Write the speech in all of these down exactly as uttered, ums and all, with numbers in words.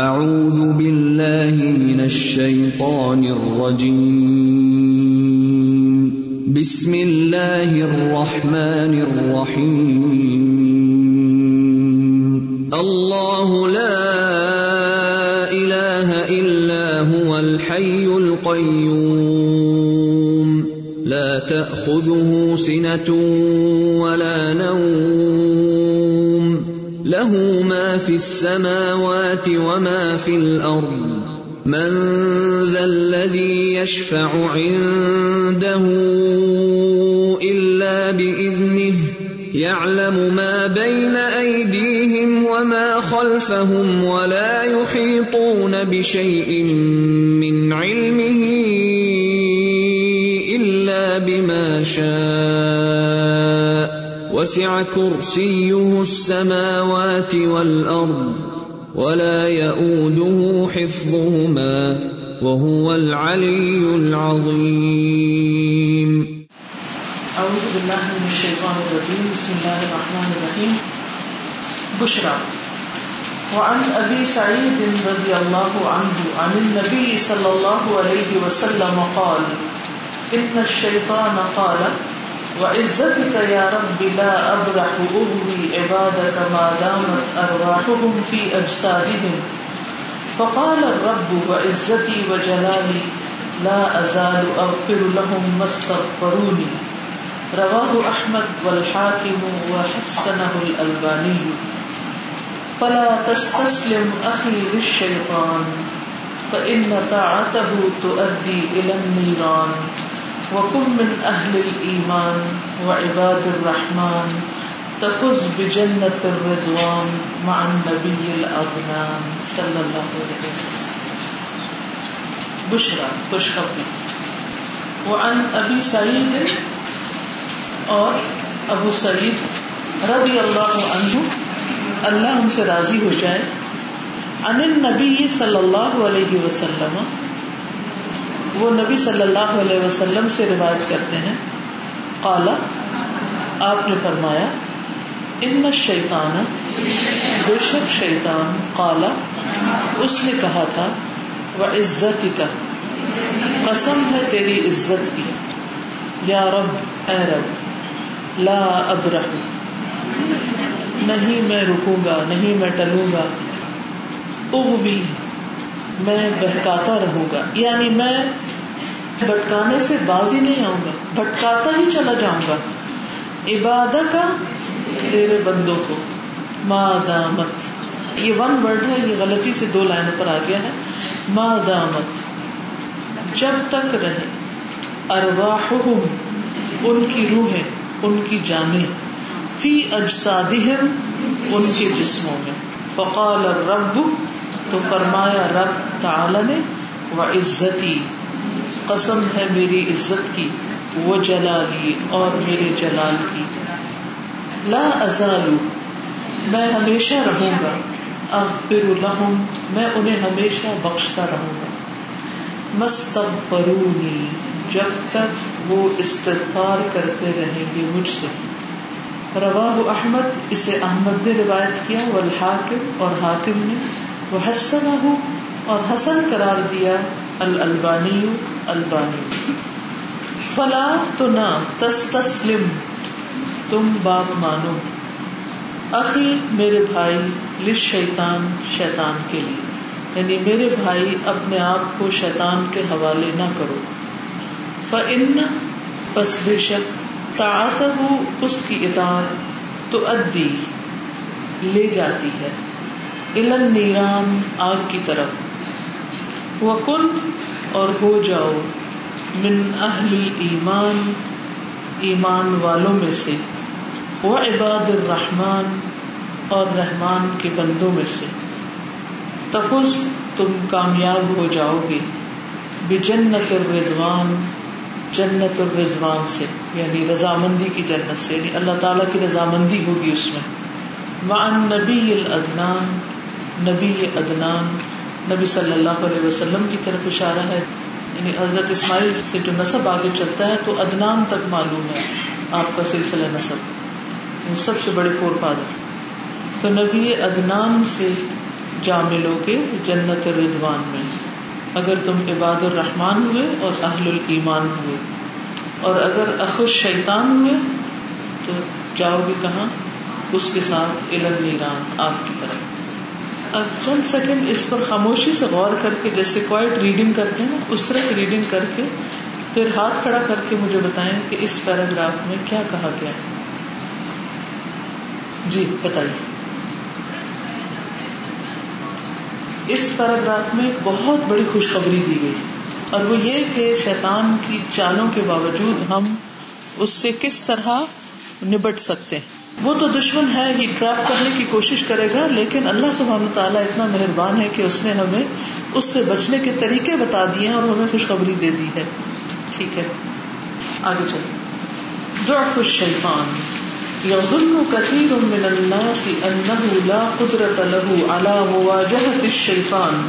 اعوذ باللہ من الشیطان الرجیم، بسم اللہ الرحمن الرحیم، اللہ لا الہ الا هو الحی القیوم، لا تأخذه سنة ولا نوم، له في السماوات وما في الأرض، من ذا الذي يشفع عنده إلا بإذنه، يعلم ما بين أيديهم وما خلفهم ولا يحيطون بشيء من علمه إلا بما شاء، وسع كرسيه السماوات والأرض، ولا يؤوده حفظهما، وهو العلي العظيم. أعوذ بالله من الشيطان الرجيم، بسم الله الرحمن الرحيم. بشرى. وعن أبي سعيد رضي الله عنه عن النبي صلى الله عليه وسلم قال إن الشيطان قال وَعِزَّتِكَ يَا رَبِّ لَا أَبْرَحُ أُغْوِي عِبَادَكَ مَا دَامَتْ أَرْوَاحُهُمْ فِي أَجْسَادِهِمْ، فَقَالَ الرَّبُّ وَعِزَّتِي وَجَلَالِي لَا أَزَالُ أَغْفِرُ لَهُمْ مَا اسْتَغْفَرُونِي، رواه أحمد وَالْحَاكِمُ وَحَسَّنَهُ الْأَلْبَانِيُّ. فَلَا تَسْتَسْلِمْ أَخِي لِلشَّيْطَانِ فَإِنَّ طَاعَتَهُ تُؤَدِّي إِلَى النِّيرَانِ، وَكُن مِّنْ أَهْلِ الْإِيمَانِ وَعِبَادِ الرَّحْمَنِ تَفُوزُ بِجَنَّةِ الرِّضْوَانِ مَعَ النَّبِيِّ الْأَدْنَانِ صلی اللہ علیہ وسلم. بشرا، خوشخبری. وعن ابی سعید، اور ابو سعید رضی اللہ عنہ، اللہ ان سے راضی ہو جائے، عن النبی صلی اللہ علیہ وسلم، وہ نبی صلی اللہ علیہ وسلم سے روایت کرتے ہیں، قال آپ نے فرمایا ان الشیطان، بے شک شیطان، قال اس نے کہا تھا وعزتک، قسم ہے تیری عزت کی، یا رب، اے رب، لا ابرح، نہیں میں رکوں گا، نہیں میں ٹلوں گا، اغوی، میں بہکاتا رہوں گا، یعنی میں بھٹکانے سے بازی نہیں آؤں گا، بھٹکاتا ہی چلا جاؤں گا، عبادت کا، تیرے بندوں کو، ما دامت، یہ ون ورڈ ہے، یہ غلطی سے دو لائنوں پر آ گیا ہے، ما دامت، جب تک رہے، ارواحہم، ان کی روحیں، ان کی جانیں، فی اجسادہم، ان کے جسموں میں. فقال الرب، تو فرمایا رب تعالی نے، وعزتی، قسم ہے میری عزت کی، وجلالی، اور میرے جلال کی، لا ازالو، میں ہمیشہ رہوں گا، اغفر لہم، میں انہیں ہمیشہ بخشتا رہوں گا، مستغفرونی، جب تک وہ استغفار کرتے رہیں گے مجھ سے. رواہ احمد، اسے احمد نے روایت کیا، والحاکم، اور حاکم نے، وحسنہ، اور حسن قرار دیا، الالبانی، البانی. فلا، تو نہ، تستسلم، تم باپ مانو، اخی، میرے بھائی، للشیطان، شیطان کے لیے، یعنی میرے بھائی اپنے آپ کو شیطان کے حوالے نہ کرو، فإن، پس بے شک، طاعتہ، اس کی اطاعت، تؤدی، لے جاتی ہے، الن نیرام، آگ کی طرف، وکن، اور ہو جاؤ، من اہل ایمان، ایمان والوں میں سے، وعباد الرحمن، اور رحمان کے بندوں میں سے، تفوز، تم کامیاب ہو جاؤ گے، بجنت الرضوان، جنت الرضوان سے، یعنی رضامندی کی جنت سے، یعنی اللہ تعالیٰ کی رضامندی ہوگی اس میں، مع النبی الادنان، نبی عدنان، نبی صلی اللہ علیہ وسلم کی طرف اشارہ ہے، یعنی حضرت اسماعیل سے جو نسب آگے چلتا ہے تو عدنان تک معلوم ہے آپ کا سلسلہ نسب، سب سے بڑے فور فادر، تو نبی عدنان سے جاملوں کے جنت الرضوان میں، اگر تم عباد الرحمن ہوئے اور اہل الایمان ہوئے، اور اگر اخو الشیطان ہوئے تو جاؤ گے کہاں؟ اس کے ساتھ الی النیران، آگ کی طرف۔ اب چند سیکنڈ اس پر خاموشی سے غور کر کے، جیسے کوائٹ ریڈنگ کرتے ہیں اس طرح کی ریڈنگ کر کے، پھر ہاتھ کھڑا کر کے مجھے بتائیں کہ اس پیراگراف میں کیا کہا گیا ہے۔ جی بتائیے۔ اس پیراگراف میں ایک بہت بڑی خوشخبری دی گئی، اور وہ یہ کہ شیطان کی چالوں کے باوجود ہم اس سے کس طرح نبٹ سکتے ہیں۔ وہ تو دشمن ہے ہی، ٹریپ کرنے کی کوشش کرے گا، لیکن اللہ سبحانہ وتعالیٰ اتنا مہربان ہے کہ اس نے ہمیں اس سے بچنے کے طریقے بتا دیے ہیں اور ہمیں خوشخبری دے دی ہے۔ ٹھیک ہے، آگے چلیں۔ ضعف الشیطان یظن کثیر من الناس انه لا قدرت له على مواجهة الشیطان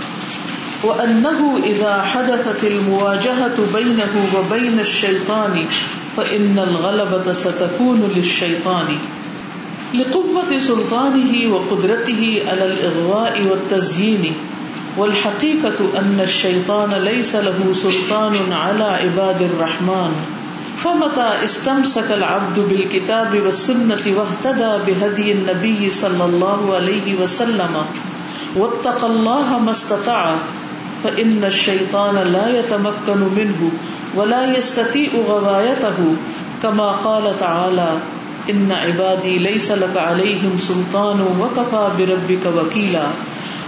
وانه اذا حدثت المواجهة بينه وبين الشیطان فان الغلبة ستكون للشیطان لقوة سلطانه وقدرته على الإغواء والتزيين، والحقيقة أن الشيطان ليس له سلطان على عباد الرحمن، فمتى استمسك العبد بالكتاب والسنة واهتدى بهدي النبي صلى الله عليه وسلم واتقى الله ما استطاع فإن الشيطان لا يتمكن منه ولا يستطيع غوايته، كما قال تعالى ان عبادی لیس لک علیہم سلطان وکفا بربک وکیلا،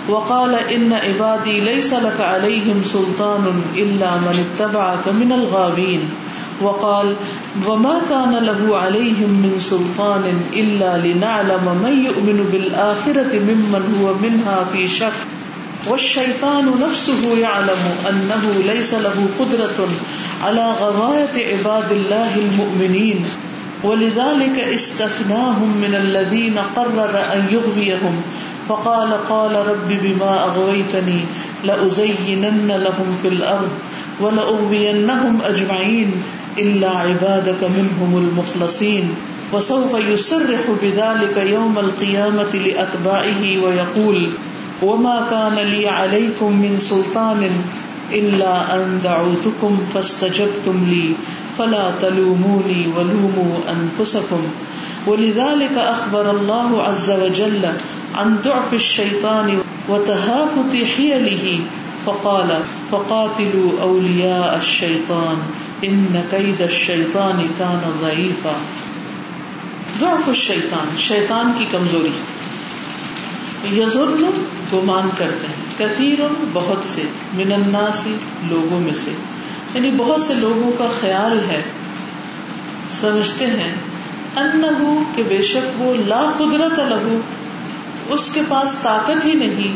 وقال ان عبادی لیس لک علیہم سلطان الا من اتبعک من الغاوین، وقال وما کان له علیہم من سلطان الا لنعلم من یؤمن بالآخرة ممن هو منها فی شک، والشیطان نفسه يعلم انه لیس له قدرۃ علی غوایة عباد اللہ المؤمنین، وَلِذَلِكَ اسْتَثْنَاهُمْ مِنَ الَّذِينَ قَرَّرَ أَنْ يُغْوِيَهُمْ فَقَالَ قَالَ رَبِّ بِمَا أَغْوَيْتَنِي لَأُزَيِّنَنَّ لَهُمْ فِي الْأَرْضِ وَلَأُغْوِيَنَّهُمْ أَجْمَعِينَ إِلَّا عِبَادَكَ مِنْهُمُ الْمُخْلَصِينَ، وَسَوْفَ يُصَرِّحُ بِذَلِكَ يَوْمَ الْقِيَامَةِ لِأَتْبَاعِهِ وَيَقُولُ وَمَا كَانَ لِي عَلَيْكُمْ مِنْ سُلْطَانٍ إِلَّا أَنْ دَعَوْتُكُمْ فَاسْتَجَبْتُمْ لِي فلا تلوموني ولوموا أنفسكم، ولذلك أخبر الله عز وجل عن ضعف الشيطان وتهافت حيله فقال فقاتلوا أولياء الشيطان إن كيد الشيطان كان ضعيفا۔ ضعف الشيطان، شیطان کی کمزوری۔ یظن، گمان کرتے ہیں، كثير، بہت سے، من الناس، لوگوں میں سے، یعنی بہت سے لوگوں کا خیال ہے، سمجھتے ہیں، انہو، کہ بے شک وہ، لا قدرت لہو، اس کے پاس طاقت ہی نہیں،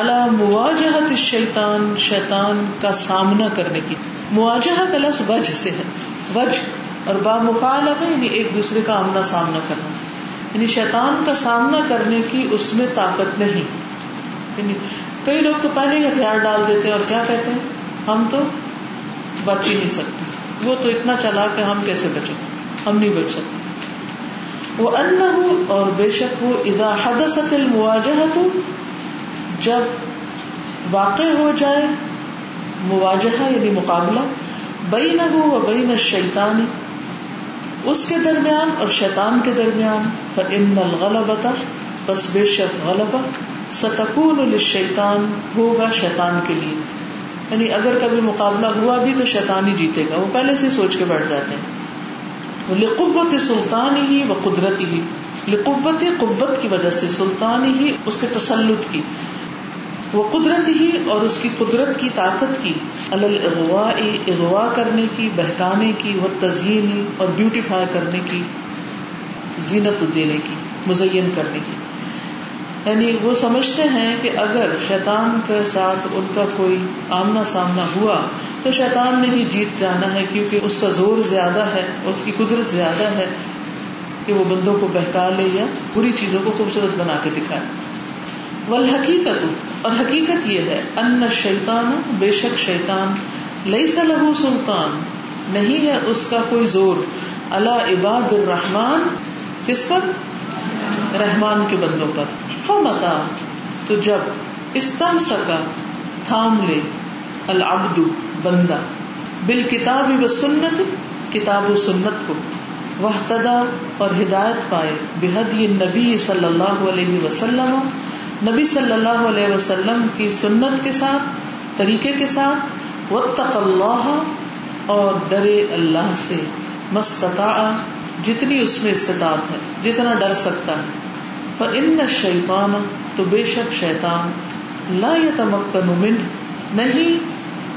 علی مواجہت الشیطان، شیطان کا سامنا کرنے کی۔ مواجہہ کا لفظ وجہ سے ہے، وجہ اور با مخالفہ، یعنی ایک دوسرے کا آمنا سامنا کرنا، یعنی شیطان کا سامنا کرنے کی اس میں طاقت نہیں۔ یعنی کئی لوگ تو پہلے ہی ہتھیار ڈال دیتے ہیں اور کیا کہتے ہیں، ہم تو بچ ہی نہیں سکتے، وہ تو اتنا چالاک ہے، ہم کیسے بچیں، ہم نہیں بچ سکتے۔ وَأَنَّهُ، اور بے شک وہ، اِذَا حَدَثَتِ الْمُوَاجَهَةُ، جب واقع ہو جائے مواجہہ یعنی مقابلہ، بَيْنَهُ وَبَيْنَ الشَّيْطَانِ، اس کے درمیان اور شیطان کے درمیان، فَإِنَّ الْغَلَبَةَ، پس بے شک غلبہ، سَتَكُونُ لِلشَّيْطَانِ، ہوگا شیطان کے لیے۔ یعنی اگر کبھی مقابلہ ہوا بھی تو شیطان ہی جیتے گا، وہ پہلے سے سوچ کے بیٹھ جاتے ہیں۔ لِقُوَّةِ سُلْطَانِهِ وَقُدْرَتِهِ، لِقُوَّةِ، قوت کی وجہ سے، سلطانِهِ، اس کے تسلط کی، وَقُدْرَتِهِ، اور اس کی قدرت کی، طاقت کی، عَلَى الْإِغْوَاءِ، اغوا کرنے کی، بہکانے کی، وَالتَّزْيِينِ، اور بیوٹیفائی کرنے کی، زینت دینے کی، مزین کرنے کی۔ یعنی وہ سمجھتے ہیں کہ اگر شیطان کے ساتھ ان کا کوئی آمنا سامنا ہوا تو شیطان نے ہی جیت جانا ہے، کیونکہ اس کا زور زیادہ ہے، اس کی قدرت زیادہ ہے کہ وہ بندوں کو بہکا لے یا بری چیزوں کو خوبصورت بنا کے دکھائے۔ والحقیقت، اور حقیقت یہ ہے، ان الشیطان، بے شک شیطان، لیس لہ سلطان، نہیں ہے اس کا کوئی زور، علی عباد الرحمن، کس پر؟ رحمان کے بندوں پر۔ فمتا، تو جب استمسکا تھام لے العبد بندہ بالکتاب والسنت کتاب و سنت کو، واہتدا اور ہدایت پائے بہدی نبی صلی اللہ علیہ وسلم نبی صلی اللہ علیہ وسلم کی سنت کے ساتھ طریقے کے ساتھ، واتق اللہ اور ڈرے اللہ سے، مستطاع جتنی اس میں استطاعت ہے جتنا ڈر سکتا ہے، فإن الشیطان تو بے شک شیطان لا یتمکن منہ نہیں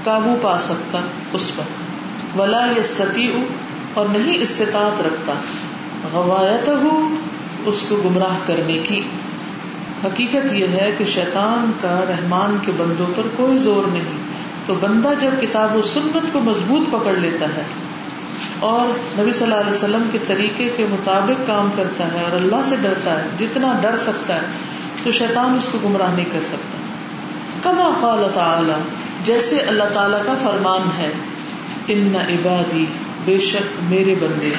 قابو پا سکتا اس پر، ولا یستطیع اور نہیں استطاعت رکھتا غوایتہ اس کو گمراہ کرنے کی۔ حقیقت یہ ہے کہ شیطان کا رحمان کے بندوں پر کوئی زور نہیں، تو بندہ جب کتاب و سنت کو مضبوط پکڑ لیتا ہے اور نبی صلی اللہ علیہ وسلم کے طریقے کے مطابق کام کرتا ہے اور اللہ سے ڈرتا ہے جتنا ڈر سکتا ہے، تو شیطان اس کو گمراہ نہیں کر سکتا۔ کما قال تعالی جیسے اللہ تعالیٰ کا فرمان ہے، ان عبادی بے شک میرے بندے،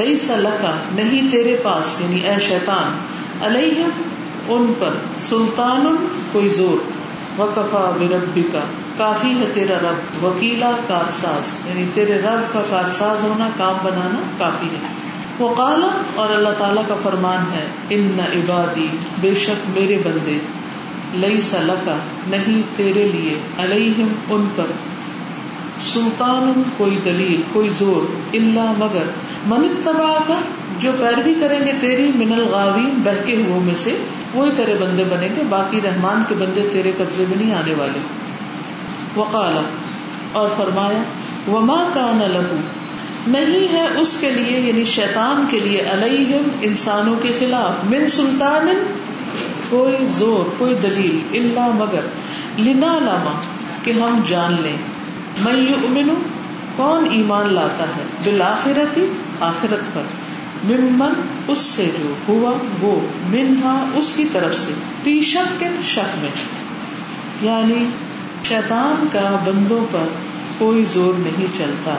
لیس لکا نہیں تیرے پاس یعنی اے شیطان، علیہم ان پر، سلطان کوئی زور، وکفا بربک کافی ہے تیرا رب، وکیلا کارساز یعنی تیرے رب کا کارساز ہونا، کام بنانا کافی ہے۔ وقال اور اللہ تعالیٰ کا فرمان ہے، ان عبادی بے شک میرے بندے، لیس لکا نہیں تیرے لیے، علیہم ان پر، سلطان کوئی دلیل کوئی زور، الا مگر من اتبعک جو پیروی کریں گے تیری، من الغاوین بہکے ہوئے میں سے، وہی تیرے بندے بنیں گے، باقی رحمان کے بندے تیرے قبضے میں نہیں آنے والے۔ وقال اور فرمایا، وما کان لہو نہیں ہے اس کے لیے یعنی شیطان کے لیے، علیہم انسانوں کے خلاف، من سلطان کوئی زور کوئی دلیل، الا مگر، لنعلم کہ ہم جان لیں، من یؤمن کون ایمان لاتا ہے، بالآخرت آخرت پر، ممن اس سے جو ہوا وہ، منہا اس کی طرف سے، فی شک شک میں، یعنی شیطان کا بندوں پر کوئی زور نہیں چلتا،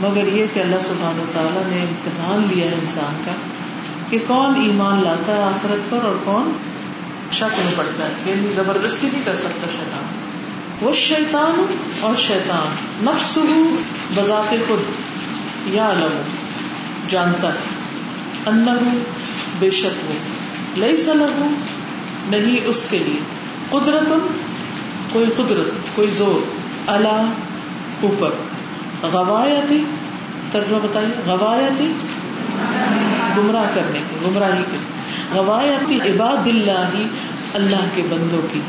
مگر یہ کہ اللہ سبحانہ وتعالیٰ نے امتحان لیا ہے انسان کا کہ کون ایمان لاتا ہے آخرت پر اور کون شک میں پڑتا ہے، یعنی زبردستی نہیں کر سکتا شیطان۔ وہ شیطان اور شیطان نفسہ بذات خود، یا علم جانتا ہے، انہ بے شک وہ، لیس لہ نہیں اس کے لیے، قدرت کوئی قدرت کوئی زور، علی اوپر، غوایتی ترجمہ بتائیے، غوایتی گمراہ کرنے کی گمراہی کی، غوایتی عباد اللہ اللہ کے بندوں کی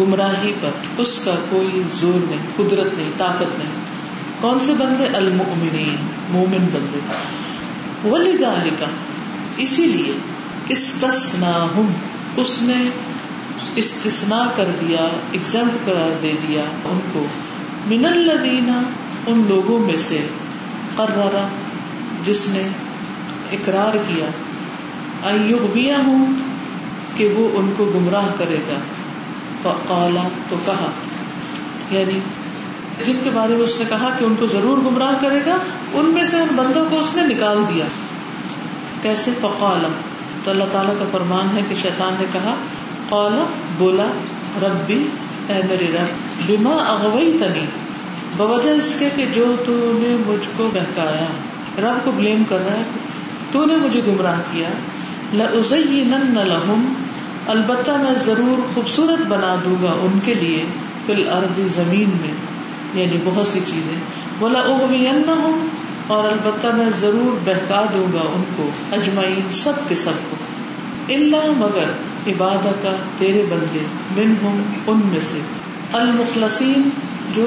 گمراہی پر اس کا کوئی زور نہیں، قدرت نہیں، طاقت نہیں۔ کون سے بندے؟ المؤمنین مومن بندے، ولذالک اسی لیے، استثناہم اس نے استثناء کر دیا، ایگزمپٹ قرار دے دیا ان کو، من الذین ان لوگوں میں سے، قرر جس نے اقرار کیا، ان یغویہم کہ وہ ان کو گمراہ کرے گا، فقال تو کہا یعنی جن کے بارے میں اس نے کہا کہ ان کو ضرور گمراہ کرے گا، ان میں سے ان بندوں کو اس نے نکال دیا۔ کیسے؟ فقال تو اللہ تعالیٰ کا فرمان ہے کہ شیطان نے کہا، قال بولا، ربی اے میرے رب، بما اغویتنی بوجہ اس کے کہ جو تو نے مجھ کو بہکایا، رب کو بلیم کر رہا ہے تو نے مجھے گمراہ کیا، لأزینن لہم البتہ میں ضرور خوبصورت بنا دوں گا ان کے لیے، فی الارض زمین میں یعنی بہت سی چیزیں، وَلَأُغْوِیَنَّهُمْ اور البتہ میں ضرور بہکا دوں گا ان کو، اجمعین سب کے سب کو، الا مگر عبادت کا تیرے بندے، منہم ان میں سے، المخلصین جو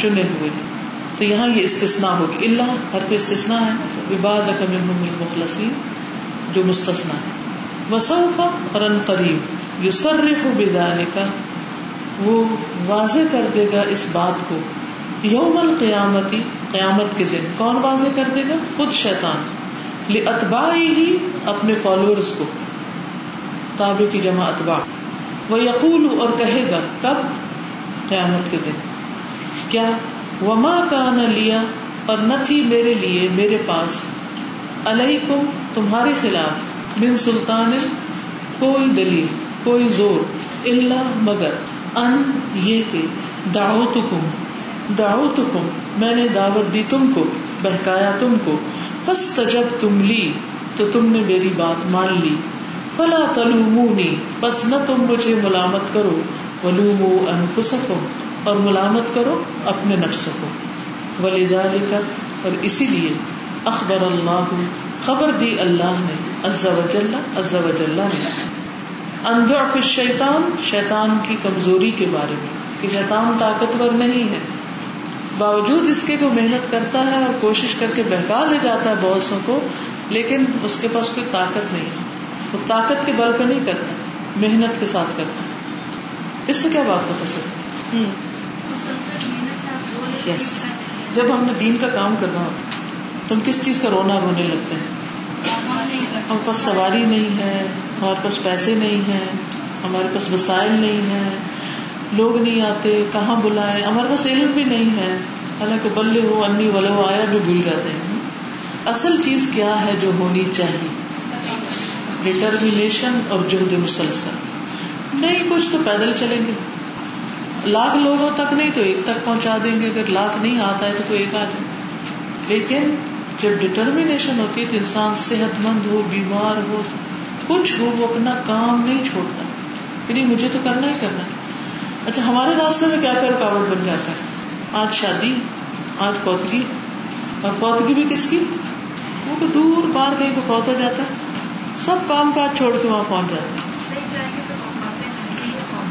چنے ہوئے ہیں۔ تو یہاں یہ استثناء ہوگی، الا ہر پہ استثناء ہے، عبادت کا منہم المخلصین جو مستثناء ہے، وسوف قرن قریب، یصرح بذالک وہ واضح کر دے گا اس بات کو، یوم القیامت قیامت کے دن، کون واضح کر دے گا؟ خود شیطان، لاتباعہ اپنے فالوورز کو، تابع کی جمع اتباع، ویقول اور کہے گا، کب؟ قیامت کے دن، کیا؟ وما کان لیا اور نہ تھی میرے لیے میرے پاس، علیکم تمہارے خلاف، من سلطان کوئی دلیل کوئی زور، الا مگر، ان یہ کہ دعوتکم دعوتکم میں نے دعوت دی تم کو، بہکایا تم کو، فاستجبتم لی تو تم نے میری بات مان لی، فلا تلومونی بس نہ تم مجھے ملامت کرو، ولوموا انفسکم اور ملامت کرو اپنے نفس کو، ولذالک اور اسی لیے اخبر اللہ خبر دی اللہ نے عز وجل عز وجل نے ان ضعف الشیطان شیطان کی کمزوری کے بارے میں کہ شیطان طاقتور نہیں ہے، باوجود اس کے وہ محنت کرتا ہے اور کوشش کر کے بہکا لے جاتا ہے بہت سو کو، لیکن اس کے پاس کوئی طاقت نہیں ہے، وہ طاقت کے بل پہ نہیں کرتا، محنت کے ساتھ کرتا ہے۔ اس سے کیا بات پتہ چلتی ہے؟ یس، جب ہم نے دین کا کام کرنا ہوتا ہے تم کس چیز کا رونا رونے لگتے ہیں؟ ہمارے پاس سواری نہیں ہے، ہمارے پاس پیسے نہیں ہیں، ہمارے پاس وسائل نہیں ہیں، لوگ نہیں آتے، کہاں بلائیں، ہمارے پاس علم بھی نہیں ہے، حالانکہ بلے ہو انی ولو آیا بھی بھول جاتے ہیں۔ اصل چیز کیا ہے جو ہونی چاہیے؟ ڈٹرمینیشن اور جہد مسلسل۔ نہیں کچھ تو پیدل چلیں گے، لاکھ لوگوں تک نہیں تو ایک تک پہنچا دیں گے، اگر لاکھ نہیں آتا ہے تو کوئی ایک آ جائے، لیکن جب ڈٹرمینیشن ہوتی ہے تو انسان صحت مند ہو، بیمار ہو، کچھ ہو، وہ اپنا کام نہیں چھوڑتا، یعنی مجھے تو کرنا ہی کرنا ہے۔ اچھا ہمارے راستے میں کیا کیا رکاوٹ بن جاتا ہے؟ آج شادی، آج فوتگی، اور فوتگی بھی کس کی؟ وہ تو دور پار کہیں کو فوت ہو جاتا ہے، سب کام کاج چھوڑ کے وہاں پہنچ جاتا ہے۔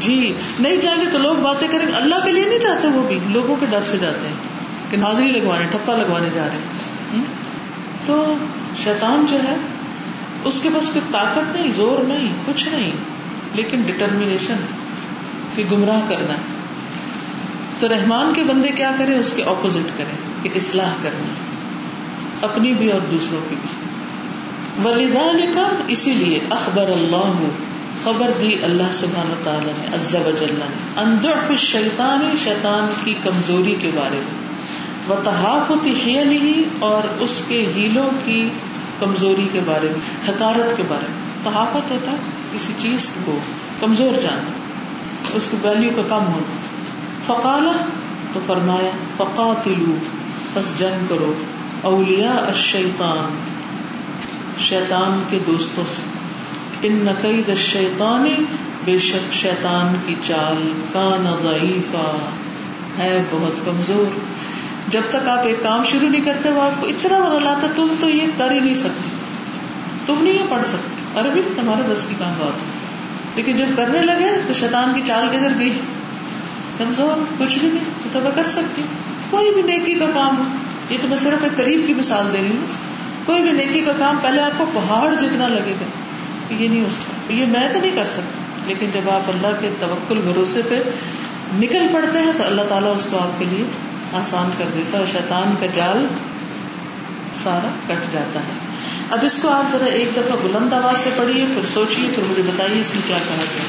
جی نہیں جائیں گے تو لوگ باتیں کریں گے، اللہ کے لیے نہیں جاتے، وہ بھی لوگوں کے ڈر سے جاتے ہیں کہ حاضری لگوانے، ٹھپا لگوانے جا رہے ہیں۔ تو شیطان جو ہے اس کے پاس کوئی طاقت نہیں، زور نہیں، کچھ نہیں، لیکن ڈٹرمینیشن کہ گمراہ کرنا۔ تو رحمان کے بندے کیا کریں؟ اس کے اپوزٹ کریں کہ اصلاح کرنا، اپنی بھی اور دوسروں کی بھی۔ وَلِذَالِكَ اسی لیے اخبر اللہ خبر دی اللہ سبحانہ تعالیٰ نے عز وجل نے ان ضعف الشیطان شیطان کی کمزوری کے بارے میں، وتحافت حیلہ اور اس کے ہیلوں کی کمزوری کے بارے میں، حقارت کے بارے میں۔ تحافت ہوتا ہے کسی چیز کو کمزور جاننا، اس کی ویلیو کا کم ہونا۔ فقال تو فرمایا، فقاتلو بس جنگ کرو، اولیاء الشیطان شیطان کے دوستوں سے، ان قید الشیطان بے شک شیطان کی چال کان ضعیفا ہے بہت کمزور۔ جب تک آپ ایک کام شروع نہیں کرتے وہ آپ کو اتنا رلاتا تم تو یہ کر ہی نہیں سکتے، تم نہیں یہ پڑھ سکتے، عربی تمہارے بس کی کام بات ہے، لیکن جب کرنے لگے تو شیطان کی چال کدھر گئی؟ کمزور، کچھ بھی نہیں، تو تب کر سکتی۔ کوئی بھی نیکی کا کام ہو، یہ تو میں صرف ایک قریب کی مثال دے رہی ہوں، کوئی بھی نیکی کا کام پہلے آپ کو پہاڑ جتنا لگے گا کہ یہ نہیں ہو سکتا، یہ میں تو نہیں کر سکتا، لیکن جب آپ اللہ کے توکل بھروسے پہ نکل پڑتے ہیں تو اللہ تعالیٰ اس کو آپ کے لیے آسان کر دیتا ہے اور شیطان کا جال سارا کٹ جاتا ہے۔ اب اس کو آپ ذرا ایک دفعہ بلند آواز سے پڑھیے، پھر سوچیے، پھر مجھے بتائیے اس میں کیا کہا گیا۔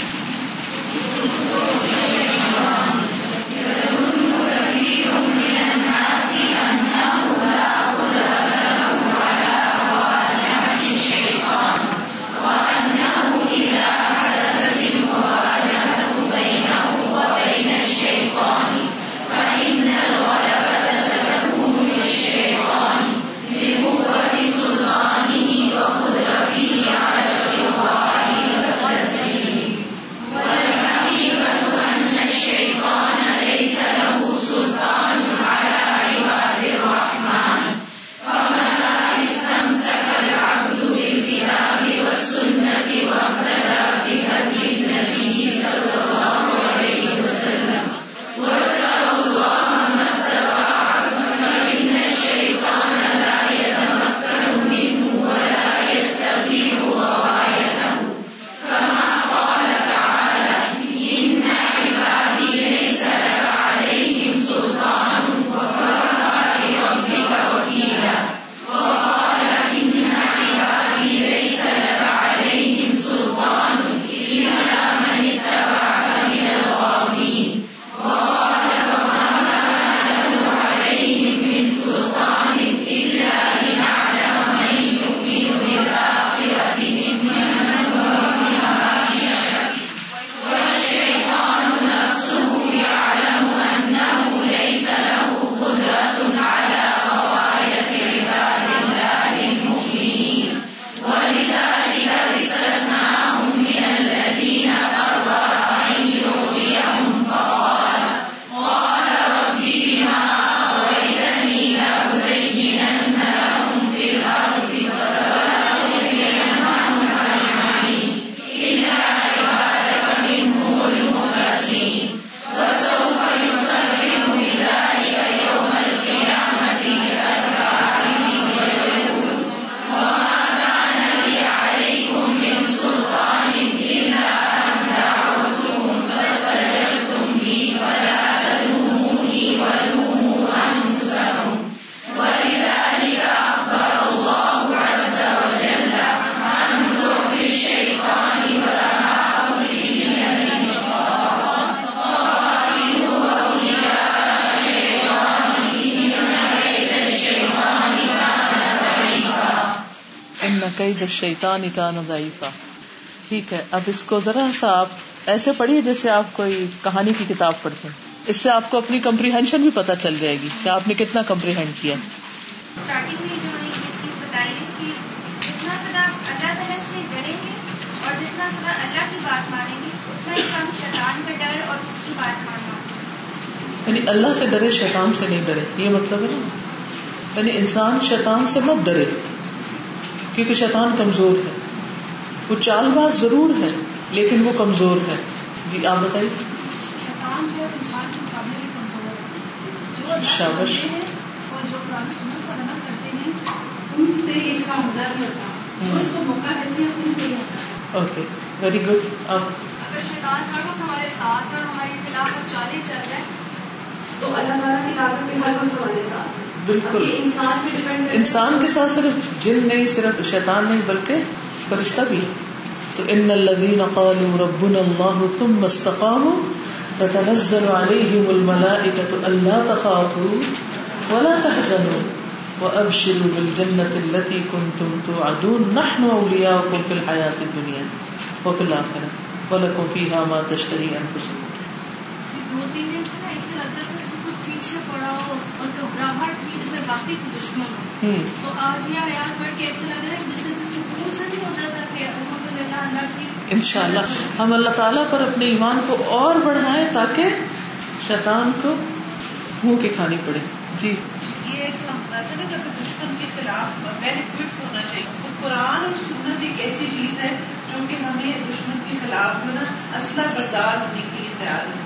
کید الشیطان کان ضعیفا. ٹھیک ہے، اب اس کو ذرا سا آپ ایسے پڑھیے جیسے آپ کوئی کہانی کی کتاب پڑھتے ہیں، اس سے آپ کو اپنی کمپریہنشن بھی پتہ چل جائے گی کہ آپ نے کتنا کمپریہینڈ کیا. اسٹارٹنگ میں جو یہ چیز بتائی ہے کہ جتنا زیادہ اللہ تعالیٰ سے ڈریں گے اور جتنا زیادہ اللہ کی بات مانیں گے اتنا ہی کم شیطان کا ڈر اور اس کی بات ماننا. یعنی اللہ سے ڈرے، شیطان سے نہیں ڈرے، یہ مطلب ہے نا. یعنی انسان شیطان سے مت ڈرے کیونکہ شیطان کمزور ہے، وہ چال باز ضرور ہے لیکن وہ کمزور ہے. جی آپ بتائیے. شیطان جو انسان کے مقابلے میں کمزور ہے، جو شاباش اور جو قرآن سنت پر عمل کرتے ہیں ان پہ اس کا مدار نہیں ہوتا، وہ اس کو موقع دیتے ہیں ان پہ ہوتا. Okay very good. اب اگر شیطان ہر وقت ہمارے ساتھ اور ہمارے خلاف وہ چالیں چل رہے تو اللہ تعالیٰ کی لاگت میں ہر وقت ہمارے ساتھ. بالکل انسان پہ ڈیپینڈ. انسان کے ساتھ صرف جن نہیں، صرف شیطان نہیں بلکہ فرشتہ بھی ہے. تو ان الذين قالوا ربنا الله ثم استقاموا تتنزل عليهم الملائكة الا تخافوا ولا تحزنوا وابشروا بالجنة التي كنتم توعدون نحن اولياؤكم في الحياة الدنيا وفي الاخرة ولكم فيها ما تشتهي انفسكم. دو تین دن سے ایسے لگتا تھا جیسے کوئی پیچھے پڑا ہو اور گھبراہٹ سی، جیسے واقعی کوئی دشمن ہو. تو آج یہ آیات پڑھ کے ایسے لگ رہا ہے جیسے جیسے دور سے نہیں ہوتا تھا کہ الحمدللہ اللہ کی. انشاءاللہ ہم اللہ تعالیٰ پر اپنے ایمان کو اور بڑھائیں تاکہ شیطان کو منہ کے کھانی پڑے. جی یہ جو ہم کہتے ہیں کہ دشمن کے خلاف ویل اکوپڈ ہونا چاہیے. تو قرآن اور سنت ایک ایسی چیز ہے جو کہ ہمیں دشمن کے خلاف میں نا اسلحہ بردار ہونے کے لیے تیار ہے.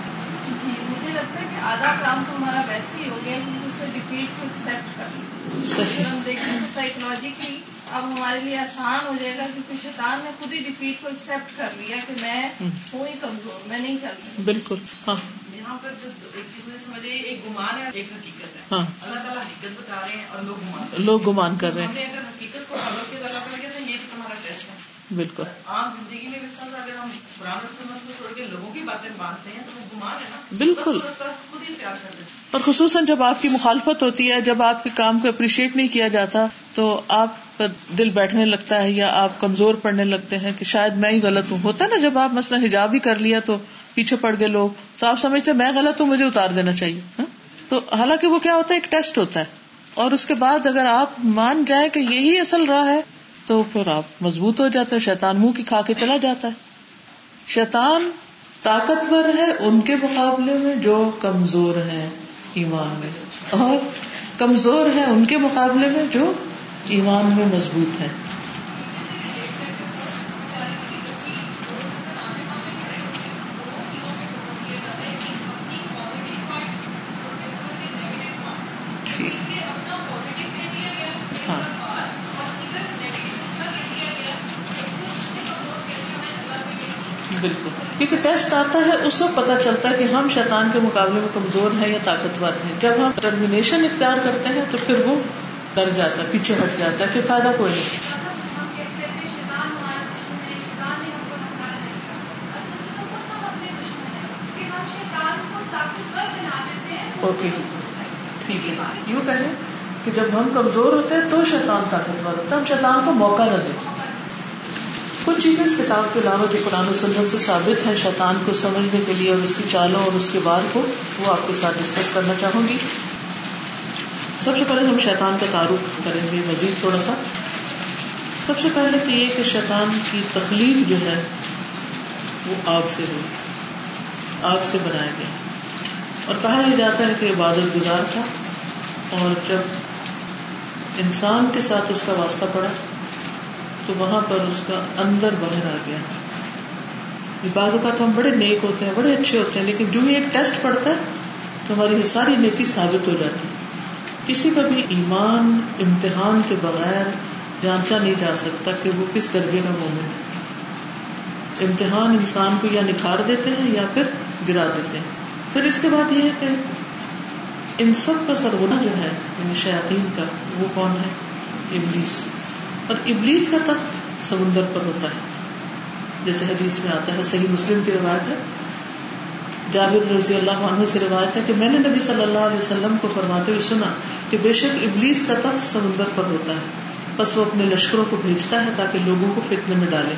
جی مجھے لگتا ہے کہ آدھا کام تو ہمارا ویسے ہی ہو گیا کہ اس کو ڈیفیٹ کو ایکسیپٹ کرنا. ہم دیکھیں تو سائیکولوجیکلی اب ہمارے لیے آسان ہو جائے گا کیونکہ شیطان نے خود ہی ڈیفیٹ کو ایکسیپٹ کر لیا کہ میں ہوں ہی کمزور، میں نہیں چلتی. بالکل ہاں، یہاں پر جو ایک چیز میں سمجھے ایک گمان ہے ایک حقیقت ہے. ہاں اللہ تعالیٰ حقیقت بتا رہے ہیں اور لوگ گمان لوگ گمان کر رہے ہیں. اگر حقیقت کو فالو کیا تو اللہ تعالیٰ کہتے ہیں یہ تمہارا ٹیسٹ ہے. بالکل عام زندگی میں اگر ہم قرآن سنت کو چھوڑ کے لوگوں کی باتیں مانتے ہیں تو وہ گمان ہے نا. بالکل خود ہی پیار کرتے ہیں. اور خصوصاً جب آپ کی مخالفت ہوتی ہے، جب آپ کے کام کو اپریشیٹ نہیں کیا جاتا تو آپ کا دل بیٹھنے لگتا ہے یا آپ کمزور پڑنے لگتے ہیں کہ شاید میں ہی غلط ہوں. ہوتا ہے نا، جب آپ مثلا حجاب ہی کر لیا تو پیچھے پڑ گئے لوگ، تو آپ سمجھتے ہیں میں غلط ہوں مجھے اتار دینا چاہیے. تو حالانکہ وہ کیا ہوتا ہے، ایک ٹیسٹ ہوتا ہے اور اس کے بعد اگر آپ مان جائیں کہ یہی اصل راہ ہے تو پھر آپ مضبوط ہو جاتے ہیں، شیطان منہ کی کھا کے چلا جاتا ہے. شیطان طاقتور ہے ان کے مقابلے میں جو کمزور ہیں ایمان میں، اور کمزور ہیں ان کے مقابلے میں جو ایمان میں مضبوط ہیں. بالکل، کیونکہ ٹیسٹ آتا ہے اس وقت پتہ چلتا ہے کہ ہم شیطان کے مقابلے میں کمزور ہیں یا طاقتور ہیں. جب ہم ڈٹرمینیشن اختیار کرتے ہیں تو پھر وہ ڈر جاتا ہے، پیچھے ہٹ جاتا ہے کہ فائدہ کوئی نہیں. اوکے ٹھیک ہے، یوں کہیں کہ جب ہم کمزور ہوتے ہیں تو شیطان طاقتور ہوتا ہے، ہم شیطان کو موقع نہ دیں. کچھ چیزیں اس کتاب کے علاوہ جو قرآن و سنت سے ثابت ہیں شیطان کو سمجھنے کے لیے اور اس کی چالوں اور اس کے وار کو، وہ آپ کے ساتھ ڈسکس کرنا چاہوں گی. سب سے پہلے ہم شیطان کا تعارف کریں گے مزید تھوڑا سا. سب سے پہلے تو یہ کہ شیطان کی تخلیق جو ہے وہ آگ سے ہوئی، آگ سے بنایا گیا، اور کہا یہ جاتا ہے کہ عبادت گزار تھا. اور جب انسان کے ساتھ اس کا واسطہ پڑا تو وہاں پر اس کا اندر باہر آ گیا. بعض اوقات ہم بڑے نیک ہوتے ہیں، بڑے اچھے ہوتے ہیں، لیکن جو ہی ایک ٹیسٹ پڑتا ہے تو ہماری ساری نیکی ثابت ہو جاتی ہے. کسی کا بھی ایمان امتحان کے بغیر جانچا نہیں جا سکتا کہ وہ کس درجے کا مومن ہے. امتحان انسان کو یا نکھار دیتے ہیں یا پھر گرا دیتے ہیں. پھر اس کے بعد یہ ہے کہ ان سب کا سرغنہ جو ہے یعنی شیاطین کا، وہ کون ہے؟ ابلیس. اور ابلیس کا تخت سمندر پر ہوتا ہے، جیسے حدیث میں آتا ہے، صحیح مسلم کی روایت ہے، جابر رضی اللہ عنہ سے روایت ہے کہ میں نے نبی صلی اللہ علیہ وسلم کو فرماتے ہوئے سنا کہ بے شک ابلیس کا تخت سمندر پر ہوتا ہے پس وہ اپنے لشکروں کو بھیجتا ہے تاکہ لوگوں کو فتنے میں ڈالے.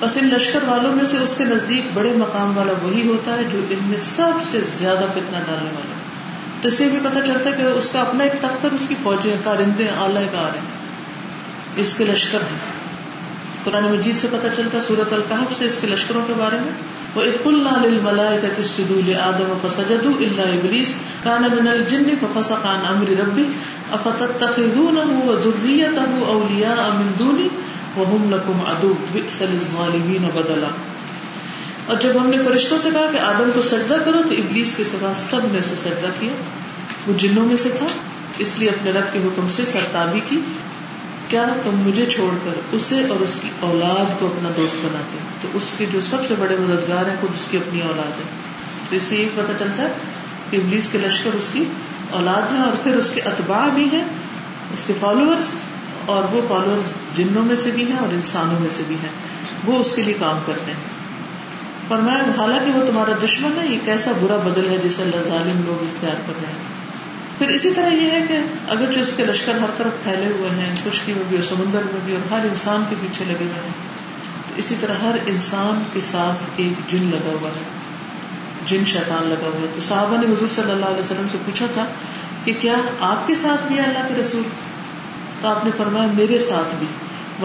پس ان لشکر والوں میں سے اس کے نزدیک بڑے مقام والا وہی ہوتا ہے جو ان میں سب سے زیادہ فتنہ ڈالنے والا. تو اس سے بھی پتہ چلتا ہے کہ اس کا اپنا ایک تخت اور اس کی فوجیں کارندے اعلی کار ہیں, اس کے لشکر ہیں. قرآن مجید سے پتہ چلتا ہے سورۃ الکہف سے اس کے لشکروں کے بارے میں, وَإِذْ قُلْنَا لِلْمَلَائِكَةِ اسْجُدُوا لِآدَمَ فَسَجَدُوا إِلَّا إِبْلِيسَ كَانَ مِنَ الْجِنِّ فَفَسَقَ عَنْ أَمْرِ رَبِّهِ أَفَتَتَّخِذُونَهُ وَذُرِّيَّتَهُ أَوْلِيَاءَ مِنْ دُونِي وَهُمْ لَكُمْ عَدُوٌّ بِئْسَ لِلظَّالِمِينَ بَدَلًا. اور جب ہم نے فرشتوں سے کہا کہ آدم کو سجدہ کرو تو ابلیس کے سوا سب نے اسے سجدہ کیا, وہ جنوں میں سے تھا, اس لیے اپنے رب کے حکم سے سرتابی کی. کیا تم مجھے چھوڑ کر اسے اور اس کی اولاد کو اپنا دوست بناتے ہیں؟ تو اس کے جو سب سے بڑے مددگار ہیں خود اس کی اپنی اولاد ہے. تو اس سے یہ پتہ چلتا ہے کہ ابلیس کے لشکر اس کی اولاد ہیں, اور پھر اس کے اتباع بھی ہیں, اس کے فالوورز, اور وہ فالوورز جنوں میں سے بھی ہیں اور انسانوں میں سے بھی ہیں, وہ اس کے لیے کام کرتے ہیں. پر میں حالانکہ وہ تمہارا دشمن ہے, یہ کیسا برا بدل ہے جسے ظالم لوگ اختیار کر رہے ہیں. پھر اسی طرح یہ ہے کہ اگرچہ اس کے لشکر ہر طرف پھیلے ہوئے ہیں, خشکی میں بھی اور سمندر میں بھی, اور ہر انسان کے پیچھے لگے ہوئے ہیں, تو اسی طرح ہر انسان کے ساتھ ایک جن لگا ہوا ہے, جن شیطان لگا ہوا ہے. تو صحابہ نے حضور صلی اللہ علیہ وسلم سے پوچھا تھا کہ کیا آپ کے ساتھ بھی اللہ کے رسول؟ تو آپ نے فرمایا میرے ساتھ بھی,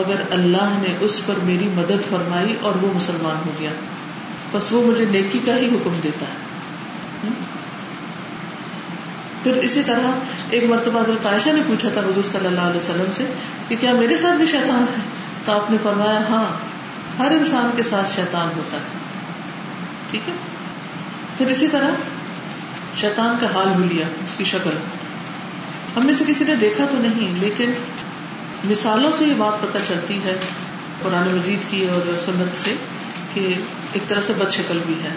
مگر اللہ نے اس پر میری مدد فرمائی اور وہ مسلمان ہو گیا, بس وہ مجھے نیکی کا ہی حکم دیتا ہے. پھر اسی طرح ایک مرتبہ حضرت عائشہ نے پوچھا تھا حضور صلی اللہ علیہ وسلم سے کہ کیا میرے ساتھ بھی شیطان ہے؟ تو آپ نے فرمایا ہاں, ہر انسان کے ساتھ شیطان ہوتا ہے. ٹھیک ہے, پھر اسی طرح شیطان کا حال بھی لیا, اس کی شکل ہم میں سے کسی نے دیکھا تو نہیں, لیکن مثالوں سے یہ بات پتہ چلتی ہے قرآن مجید کی اور سنت سے, کہ ایک طرح سے بد شکل بھی ہے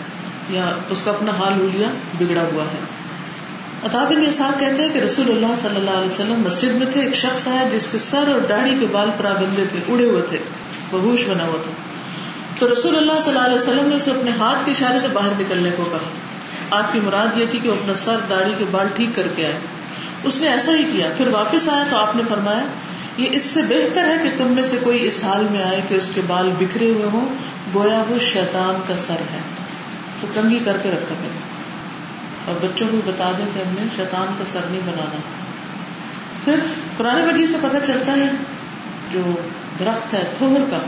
یا اس کا اپنا حال لیا بگڑا ہوا ہے. عطا بن یسار کہتے ہیں کہ رسول اللہ صلی اللہ علیہ وسلم مسجد میں تھے, ایک شخص آیا جس کے سر اور داڑھی کے بال پرابندے تھے, اڑے ہوئے تھے, بہوش بنا ہوا تھا. تو رسول اللہ صلی اللہ علیہ وسلم نے اسے اپنے ہاتھ کے اشارے سے باہر نکلنے کو کہا. آپ کی مراد یہ تھی کہ وہ اپنا سر داڑھی کے بال ٹھیک کر کے آئے. اس نے ایسا ہی کیا, پھر واپس آیا تو آپ نے فرمایا یہ اس سے بہتر ہے کہ تم میں سے کوئی اس حال میں آئے کہ اس کے بال بکھرے ہوئے ہوں گویا وہ شیطان کا سر ہے, تو کنگھی کر کے رکھا کرے, اور بچوں کو بتا دیں کہ ہم نے شیطان کا سر نہیں بنانا. پھر قرآن مجید سے پتہ چلتا ہے جو درخت ہے تھوہر کا,